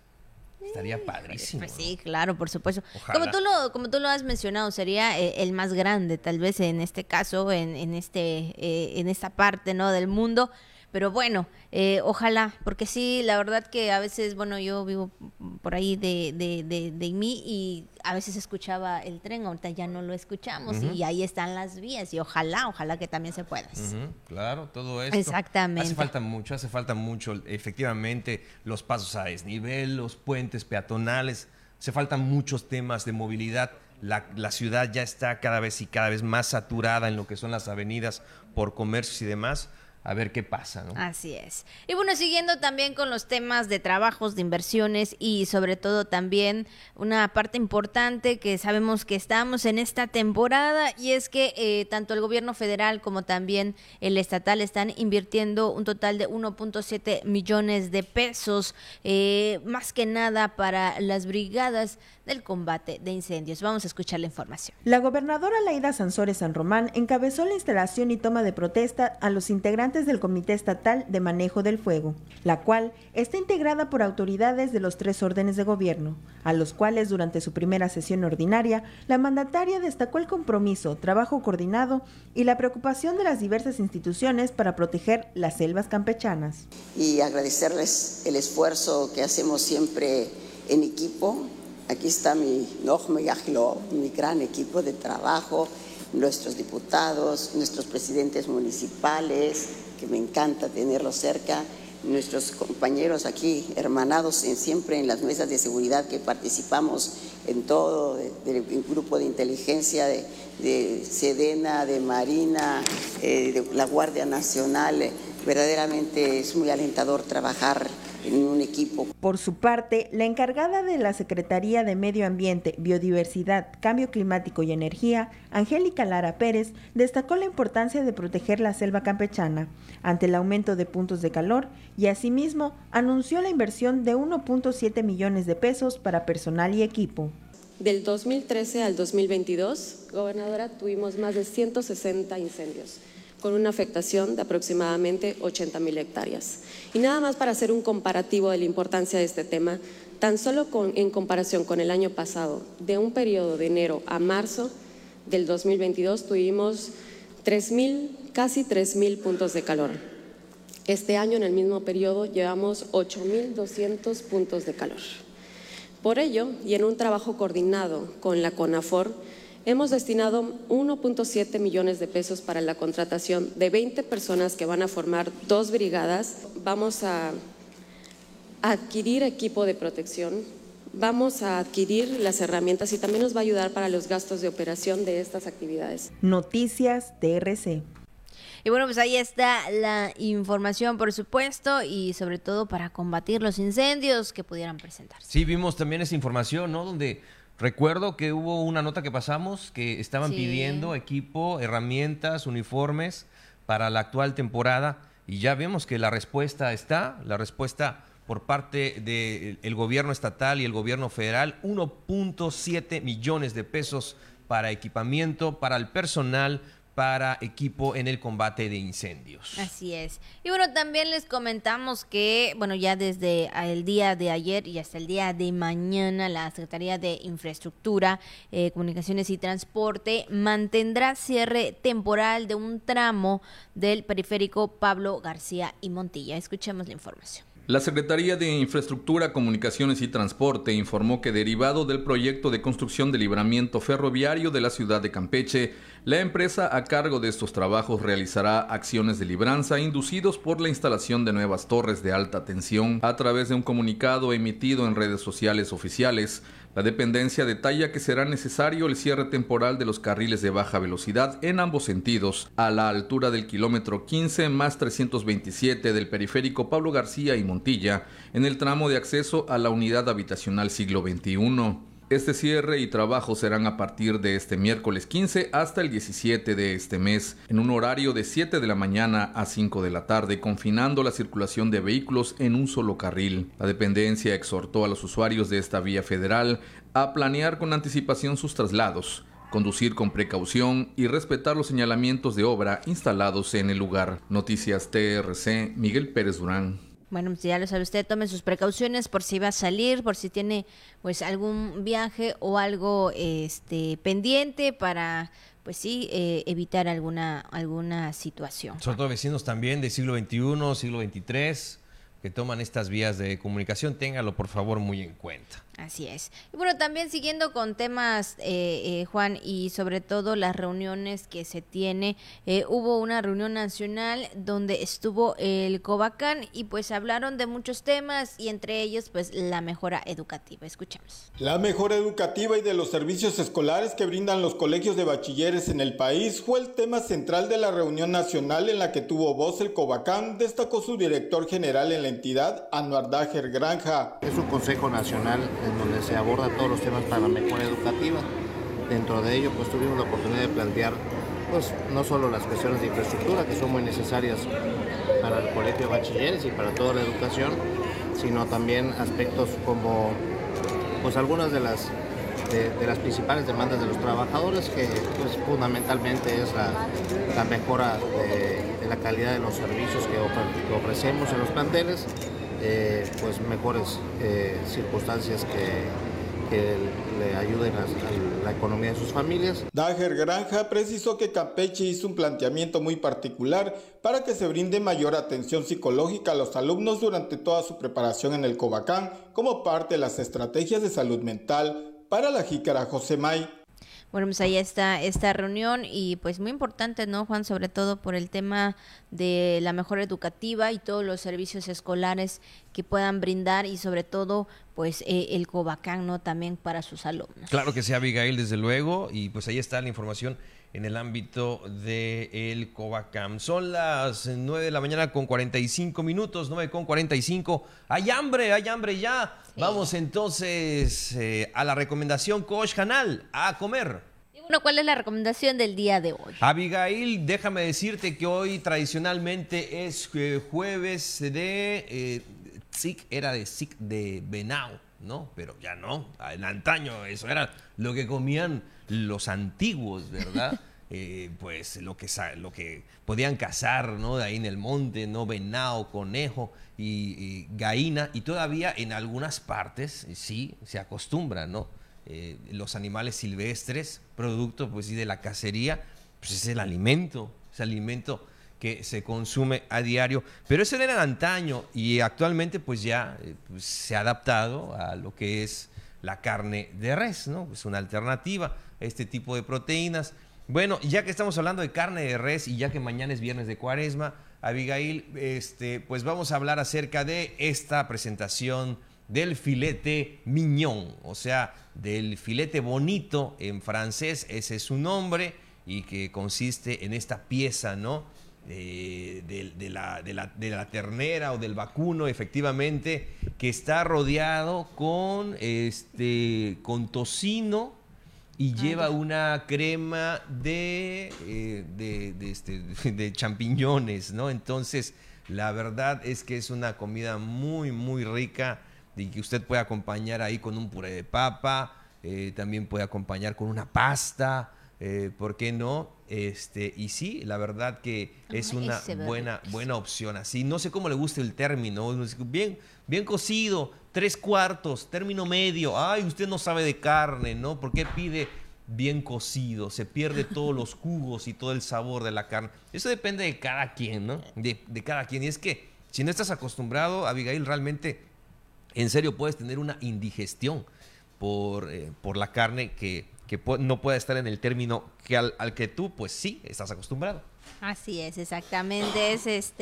estaría padrísimo. Pues sí, claro, por supuesto. Ojalá. Como tú lo has mencionado, sería el más grande, tal vez en este caso, en esta parte, ¿no?, del mundo. Pero bueno, ojalá, porque sí, la verdad que a veces, bueno, yo vivo por ahí de mí y a veces escuchaba el tren, ahorita ya no lo escuchamos y ahí están las vías y ojalá que también se pueda. Claro, todo esto. Exactamente. Hace falta mucho, efectivamente, los pasos a desnivel, los puentes peatonales, hace falta muchos temas de movilidad. La ciudad ya está cada vez más saturada en lo que son las avenidas por comercios y demás. A ver qué pasa, ¿no? Así es. Y bueno, siguiendo también con los temas de trabajos, de inversiones y sobre todo también una parte importante que sabemos que estamos en esta temporada y es que tanto el gobierno federal como también el estatal están invirtiendo un total de 1.7 millones de pesos, más que nada para las brigadas del combate de incendios. Vamos a escuchar la información. La gobernadora Laida Sansores San Román encabezó la instalación y toma de protesta a los integrantes del Comité Estatal de Manejo del Fuego, la cual está integrada por autoridades de los tres órdenes de gobierno, a los cuales durante su primera sesión ordinaria, la mandataria destacó el compromiso, trabajo coordinado y la preocupación de las diversas instituciones para proteger las selvas campechanas. Y agradecerles el esfuerzo que hacemos siempre en equipo. Aquí está mi gran equipo de trabajo, nuestros diputados, nuestros presidentes municipales, que me encanta tenerlos cerca, nuestros compañeros aquí, hermanados siempre en las mesas de seguridad que participamos en todo, del grupo de inteligencia de Sedena, de Marina, de la Guardia Nacional. Verdaderamente es muy alentador trabajar en un equipo. Por su parte, la encargada de la Secretaría de Medio Ambiente, Biodiversidad, Cambio Climático y Energía, Angélica Lara Pérez, destacó la importancia de proteger la selva campechana ante el aumento de puntos de calor y asimismo anunció la inversión de 1.7 millones de pesos para personal y equipo. Del 2013 al 2022, gobernadora, tuvimos más de 160 incendios, con una afectación de aproximadamente 80,000 hectáreas. Y nada más para hacer un comparativo de la importancia de este tema, tan solo en comparación con el año pasado, de un periodo de enero a marzo del 2022 tuvimos casi 3,000 puntos de calor. Este año en el mismo periodo llevamos 8,200 puntos de calor. Por ello, y en un trabajo coordinado con la CONAFOR, hemos destinado 1.7 millones de pesos para la contratación de 20 personas que van a formar 2 brigadas. Vamos a adquirir equipo de protección, vamos a adquirir las herramientas y también nos va a ayudar para los gastos de operación de estas actividades. Noticias TRC. Y bueno, pues ahí está la información, por supuesto, y sobre todo para combatir los incendios que pudieran presentarse. Sí, vimos también esa información, ¿no? Donde recuerdo que hubo una nota que pasamos que estaban pidiendo equipo, herramientas, uniformes para la actual temporada y ya vemos que la respuesta está, la respuesta por parte del gobierno estatal y el gobierno federal, 1.7 millones de pesos para equipamiento, para el personal, para equipo en el combate de incendios. Así es. Y bueno, también les comentamos que, bueno, ya desde el día de ayer y hasta el día de mañana, la Secretaría de Infraestructura, Comunicaciones y Transporte mantendrá cierre temporal de un tramo del periférico Pablo García y Montilla. Escuchemos la información. La Secretaría de Infraestructura, Comunicaciones y Transporte informó que derivado del proyecto de construcción del libramiento ferroviario de la ciudad de Campeche, la empresa a cargo de estos trabajos realizará acciones de libranza inducidos por la instalación de nuevas torres de alta tensión. A través de un comunicado emitido en redes sociales oficiales, la dependencia detalla que será necesario el cierre temporal de los carriles de baja velocidad en ambos sentidos, a la altura del kilómetro 15+327 del periférico Pablo García y Montilla, en el tramo de acceso a la unidad habitacional siglo XXI. Este cierre y trabajo serán a partir de este miércoles 15 hasta el 17 de este mes, en un horario de 7 de la mañana a 5 de la tarde, confinando la circulación de vehículos en un solo carril. La dependencia exhortó a los usuarios de esta vía federal a planear con anticipación sus traslados, conducir con precaución y respetar los señalamientos de obra instalados en el lugar. Noticias TRC, Miguel Pérez Durán. Bueno, pues ya lo sabe usted, tome sus precauciones por si va a salir, por si tiene pues algún viaje o algo pendiente para, pues sí, evitar alguna situación. Sobre todo vecinos también del siglo XXI, siglo XXIII, que toman estas vías de comunicación, téngalo por favor muy en cuenta. Así es. Y bueno, también siguiendo con temas, Juan, y sobre todo las reuniones que se tiene, hubo una reunión nacional donde estuvo el COBACAM y pues hablaron de muchos temas y entre ellos pues la mejora educativa. Escuchamos. La mejora educativa y de los servicios escolares que brindan los colegios de bachilleres en el país fue el tema central de la reunión nacional en la que tuvo voz el COBACAM, destacó su director general en la entidad, Anuar Dajer Granja. Es un consejo nacional en donde se aborda todos los temas para la mejora educativa. Dentro de ello, pues tuvimos la oportunidad de plantear, pues no solo las cuestiones de infraestructura, que son muy necesarias para el colegio de bachilleres y para toda la educación, sino también aspectos como, pues algunas de las principales demandas de los trabajadores, que pues fundamentalmente es la mejora de la calidad de los servicios que ofrecemos en los planteles. Pues mejores circunstancias que le ayuden a la economía de sus familias. Dajer Granja precisó que Campeche hizo un planteamiento muy particular para que se brinde mayor atención psicológica a los alumnos durante toda su preparación en el COBACAM como parte de las estrategias de salud mental. Para La Jícara, José May. Bueno, pues ahí está esta reunión y pues muy importante, ¿no, Juan? Sobre todo por el tema de la mejora educativa y todos los servicios escolares que puedan brindar y sobre todo pues el COBACAM, ¿no? También para sus alumnos. Claro que sí, Abigail, desde luego, y pues ahí está la información en el ámbito del COBACAM. Son las 9:45, 9:45. Hay hambre ya. Sí. Vamos entonces a la recomendación, Coach Canal, a comer. Y bueno, ¿cuál es la recomendación del día de hoy? Abigail, déjame decirte que hoy tradicionalmente es jueves de tzic, era de tzic de venado, ¿no? Pero ya no, en antaño eso era lo que comían los antiguos, ¿verdad? Pues lo que podían cazar, ¿no? De ahí en el monte, ¿no? Venado, conejo y gallina, y todavía en algunas partes sí se acostumbra, ¿no? Los animales silvestres, producto pues sí de la cacería, pues es el alimento, que se consume a diario, pero eso era de antaño y actualmente pues ya pues, se ha adaptado a lo que es la carne de res, ¿no? Es una alternativa a este tipo de proteínas. Bueno, ya que estamos hablando de carne de res y ya que mañana es viernes de Cuaresma, Abigail, pues vamos a hablar acerca de esta presentación del filete mignon, o sea, del filete bonito en francés, ese es su nombre, y que consiste en esta pieza, ¿no? De la ternera o del vacuno, efectivamente, que está rodeado con tocino y lleva una crema de champiñones, ¿no? Entonces, la verdad es que es una comida muy, muy rica y que usted puede acompañar ahí con un puré de papa, también puede acompañar con una pasta, ¿por qué no? Y sí, la verdad que es una buena opción. Así, no sé cómo le gusta el término, bien, bien cocido, 3/4, término medio. Ay, usted no sabe de carne, ¿no? ¿Por qué pide bien cocido? Se pierde todos los jugos y todo el sabor de la carne. Eso depende de cada quien, ¿no? De cada quien. Y es que si no estás acostumbrado, Abigail, realmente, en serio, puedes tener una indigestión por la carne que no pueda estar en el término que al que tú, pues sí, estás acostumbrado. Así es, exactamente. Es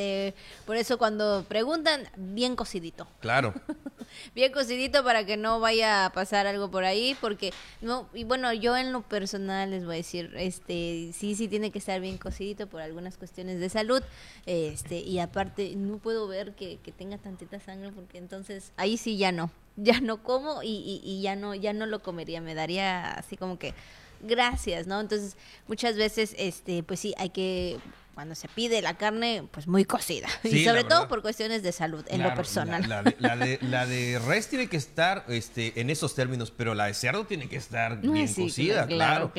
por eso cuando preguntan, bien cocidito. Claro. Bien cocidito para que no vaya a pasar algo por ahí, porque no, y bueno, yo en lo personal les voy a decir, sí tiene que estar bien cocidito por algunas cuestiones de salud, y aparte no puedo ver que tenga tantita sangre, porque entonces ahí sí ya no como y ya no lo comería, me daría así como que gracias, ¿no? Entonces, muchas veces, pues sí, hay que, cuando se pide la carne, pues muy cocida. Sí, y sobre todo por cuestiones de salud, en lo personal. La de res tiene que estar en esos términos, pero la de cerdo tiene que estar bien cocida, claro.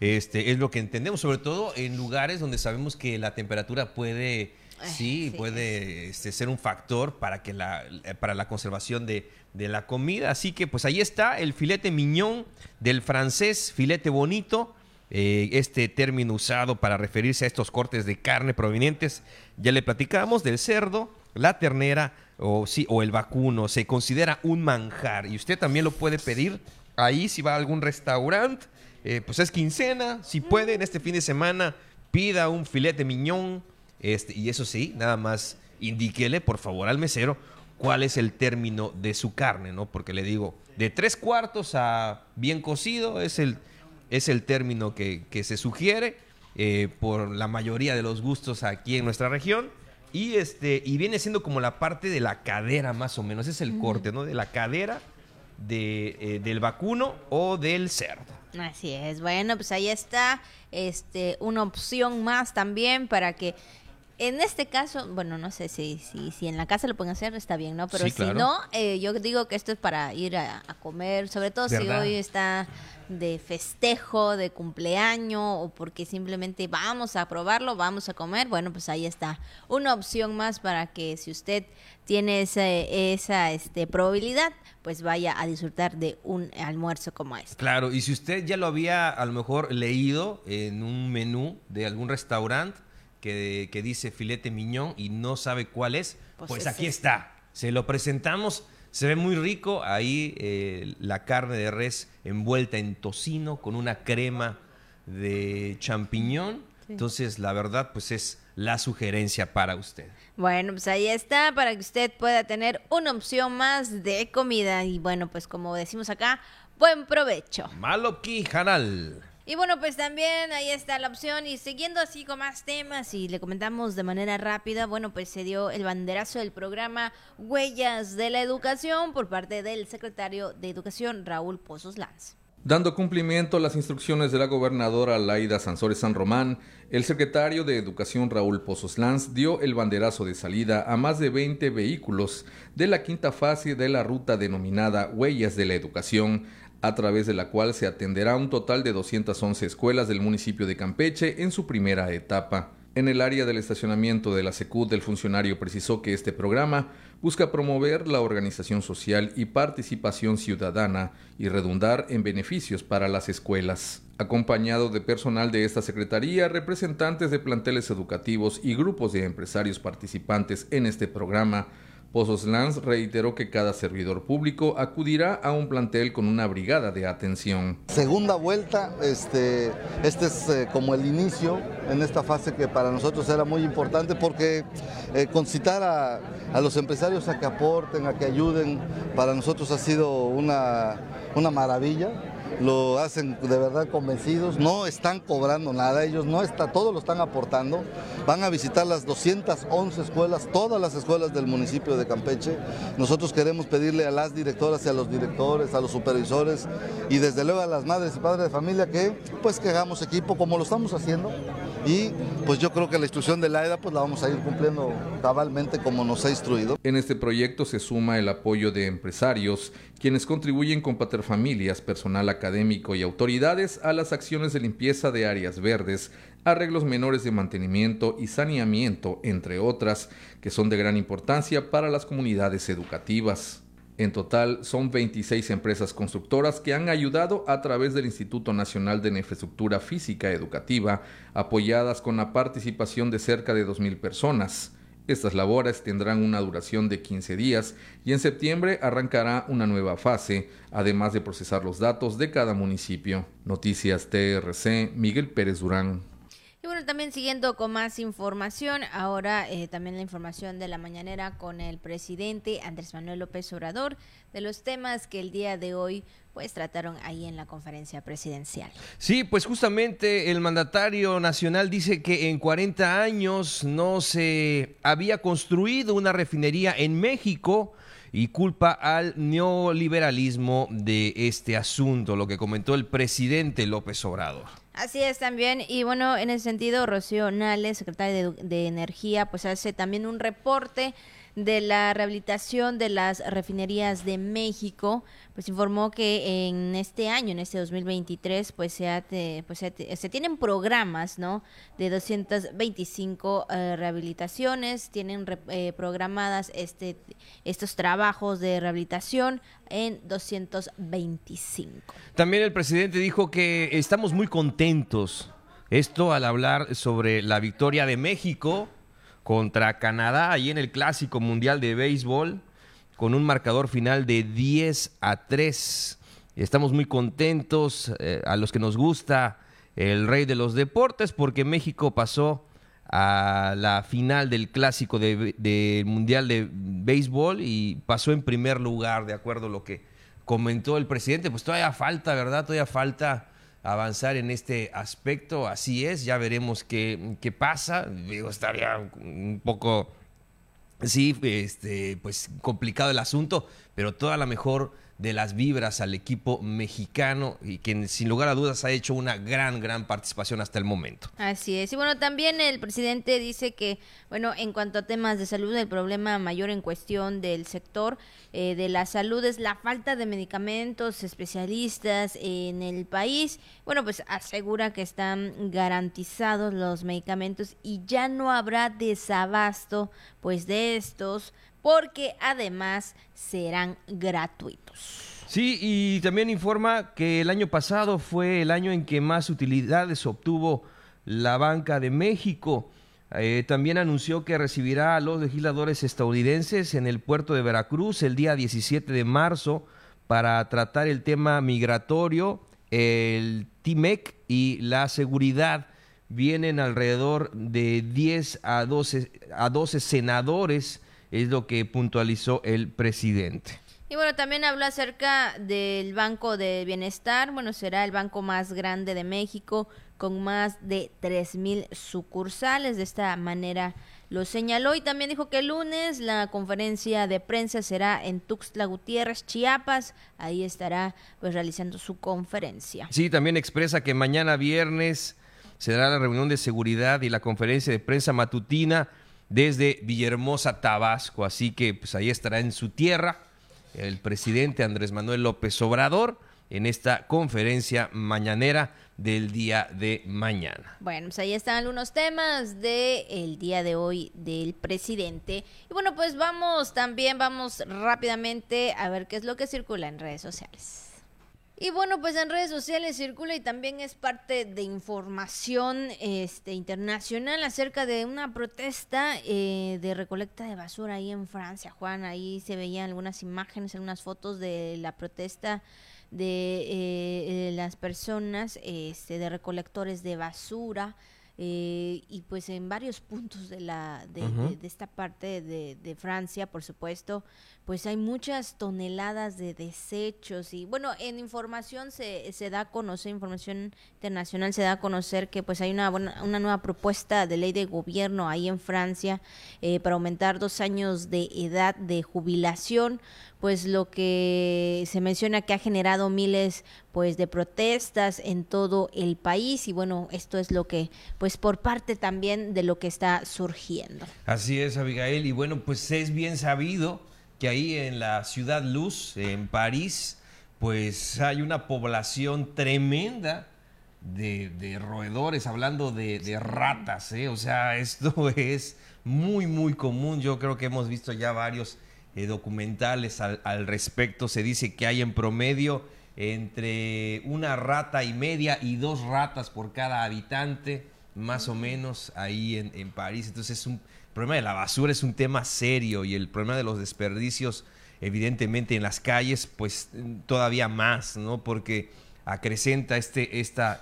Es lo que entendemos, sobre todo en lugares donde sabemos que la temperatura puede... Sí, puede ser un factor para que para la conservación de la comida. Así que pues ahí está el filete miñón del francés, filete bonito, este término usado para referirse a estos cortes de carne provenientes, ya le platicamos, del cerdo, la ternera o el vacuno. Se considera un manjar y usted también lo puede pedir ahí si va a algún restaurante, pues es quincena, si puede en este fin de semana pida un filete miñón. Y eso sí, nada más indíquele, por favor, al mesero cuál es el término de su carne, ¿no? Porque le digo, de 3/4 a bien cocido es el término que se sugiere por la mayoría de los gustos aquí en nuestra región. Y, y viene siendo como la parte de la cadera, más o menos. Es el corte, ¿no? De la cadera del vacuno o del cerdo. Así es. Bueno, pues ahí está una opción más también para que, en este caso, bueno, no sé si en la casa lo pueden hacer, está bien, ¿no? Pero sí, claro. Si no, yo digo que esto es para ir a comer, sobre todo ¿verdad? Si hoy está de festejo, de cumpleaños, o porque simplemente vamos a probarlo, vamos a comer. Bueno, pues ahí está una opción más para que si usted tiene esa probabilidad, pues vaya a disfrutar de un almuerzo como este. Claro, y si usted ya lo había a lo mejor leído en un menú de algún restaurante, que dice filete miñón y no sabe cuál es, pues aquí está, se lo presentamos, se ve muy rico, ahí la carne de res envuelta en tocino con una crema de champiñón, sí. Entonces la verdad pues es la sugerencia para usted. Bueno, pues ahí está, para que usted pueda tener una opción más de comida y bueno, pues como decimos acá, buen provecho. Maloqui Janal. Y bueno, pues también ahí está la opción y siguiendo así con más temas y le comentamos de manera rápida, bueno, pues se dio el banderazo del programa Huellas de la Educación por parte del secretario de Educación, Raúl Pozos Lanz. Dando cumplimiento a las instrucciones de la gobernadora Laida Sansores San Román, el secretario de Educación Raúl Pozos Lanz dio el banderazo de salida a más de 20 vehículos de la quinta fase de la ruta denominada Huellas de la Educación, a través de la cual se atenderá un total de 211 escuelas del municipio de Campeche en su primera etapa. En el área del estacionamiento de la SECUD, el funcionario precisó que este programa busca promover la organización social y participación ciudadana y redundar en beneficios para las escuelas. Acompañado de personal de esta secretaría, representantes de planteles educativos y grupos de empresarios participantes en este programa, Pozos Lanz reiteró que cada servidor público acudirá a un plantel con una brigada de atención. Segunda vuelta, este es como el inicio en esta fase que para nosotros era muy importante porque concitar a los empresarios a que aporten, a que ayuden, para nosotros ha sido una maravilla. Lo hacen de verdad convencidos, no están cobrando nada, ellos todos lo están aportando, van a visitar las 211 escuelas, todas las escuelas del municipio de Campeche. Nosotros queremos pedirle a las directoras y a los directores, a los supervisores y desde luego a las madres y padres de familia que hagamos equipo como lo estamos haciendo y pues yo creo que la instrucción de Laida pues la vamos a ir cumpliendo cabalmente como nos ha instruido. En este proyecto se suma el apoyo de empresarios, quienes contribuyen con paterfamilias, personal académico, académico y autoridades a las acciones de limpieza de áreas verdes, arreglos menores de mantenimiento y saneamiento, entre otras, que son de gran importancia para las comunidades educativas. En total, son 26 empresas constructoras que han ayudado a través del Instituto Nacional de Infraestructura Física Educativa, apoyadas con la participación de cerca de 2,000 personas. Estas labores tendrán una duración de 15 días y en septiembre arrancará una nueva fase, además de procesar los datos de cada municipio. Noticias TRC, Miguel Pérez Durán. Y bueno, también siguiendo con más información, ahora también la información de la mañanera con el presidente Andrés Manuel López Obrador, de los temas que el día de hoy pues trataron ahí en la conferencia presidencial. Sí, pues justamente el mandatario nacional dice que en 40 años no se había construido una refinería en México y culpa al neoliberalismo de este asunto, lo que comentó el presidente López Obrador. Así es también, y bueno, en ese sentido, Rocío Nales, secretaria de Energía, pues hace también un reporte de la rehabilitación de las refinerías de México, pues informó que en este año, en este 2023, se tienen programas, ¿no?, de 225 rehabilitaciones, tienen programadas estos trabajos de rehabilitación en 225. También el presidente dijo que estamos muy contentos, esto al hablar sobre la victoria de México contra Canadá, ahí en el Clásico Mundial de Béisbol, con un marcador final de 10-3. Estamos muy contentos, a los que nos gusta el rey de los deportes, porque México pasó a la final del Clásico del Mundial de Béisbol y pasó en primer lugar, de acuerdo a lo que comentó el presidente. Pues todavía falta, ¿verdad? Todavía falta avanzar en este aspecto, así es, ya veremos qué pasa. Digo, estaría un poco, sí, pues complicado el asunto, pero toda la mejor de las vibras al equipo mexicano, y que sin lugar a dudas ha hecho una gran participación hasta el momento. Así es, y bueno, también el presidente dice que, bueno, en cuanto a temas de salud, el problema mayor en cuestión del sector de la salud es la falta de medicamentos especialistas en el país. Bueno, pues asegura que están garantizados los medicamentos y ya no habrá desabasto, pues, de estos, porque además serán gratuitos. Sí, y también informa que el año pasado fue el año en que más utilidades obtuvo la banca de México. También anunció que recibirá a los legisladores estadounidenses en el puerto de Veracruz el día 17 de marzo para tratar el tema migratorio, el TIMEC y la seguridad. Vienen alrededor de 10 a 12 senadores, es lo que puntualizó el presidente. Y bueno, también habló acerca del Banco de Bienestar. Bueno, será el banco más grande de México, con más de 3,000 sucursales. De esta manera lo señaló, y también dijo que el lunes la conferencia de prensa será en Tuxtla Gutiérrez, Chiapas. Ahí estará, pues, realizando su conferencia. Sí, también expresa que mañana viernes será la reunión de seguridad y la conferencia de prensa matutina desde Villahermosa, Tabasco, así que pues ahí estará en su tierra el presidente Andrés Manuel López Obrador en esta conferencia mañanera del día de mañana. Bueno, pues ahí están algunos temas del día de hoy del presidente. Y bueno, pues vamos rápidamente a ver qué es lo que circula en redes sociales. Y bueno, pues en redes sociales circula, y también es parte de información internacional, acerca de una protesta de recolecta de basura ahí en Francia, Juan. Ahí se veían algunas imágenes, algunas fotos de la protesta de las personas, de recolectores de basura, y pues en varios puntos de esta parte de Francia, por supuesto, pues hay muchas toneladas de desechos. Y bueno, en información información internacional se da a conocer que pues hay una nueva propuesta de ley de gobierno ahí en Francia para aumentar 2 años de edad de jubilación, pues lo que se menciona que ha generado miles pues de protestas en todo el país. Y bueno, esto es lo que pues por parte también de lo que está surgiendo. Así es, Abigail, y bueno, pues es bien sabido que ahí en la ciudad Luz, en París, pues hay una población tremenda de roedores, hablando de ratas, ¿eh? O sea, esto es muy, muy común. Yo creo que hemos visto ya varios documentales al respecto. Se dice que hay en promedio entre una rata y media y 2 ratas por cada habitante, más o menos, ahí en París. Entonces, el problema de la basura es un tema serio, y el problema de los desperdicios, evidentemente, en las calles, pues todavía más, ¿no? Porque acrecenta esta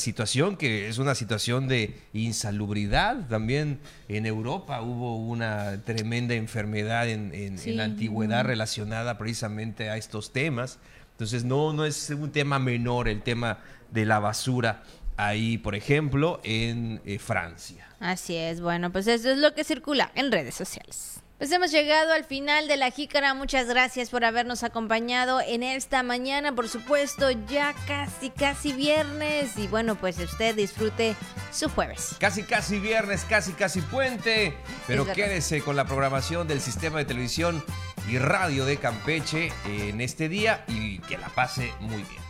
situación, que es una situación de insalubridad. También en Europa hubo una tremenda enfermedad en la antigüedad relacionada precisamente a estos temas. Entonces, no es un tema menor el tema de la basura ahí, por ejemplo, en Francia. Así es. Bueno, pues eso es lo que circula en redes sociales. Pues hemos llegado al final de La Jícara. Muchas gracias por habernos acompañado en esta mañana. Por supuesto, ya casi viernes. Y bueno, pues usted disfrute su jueves. Casi viernes, casi puente. Pero quédese con la programación del Sistema de Televisión y Radio de Campeche en este día, y que la pase muy bien.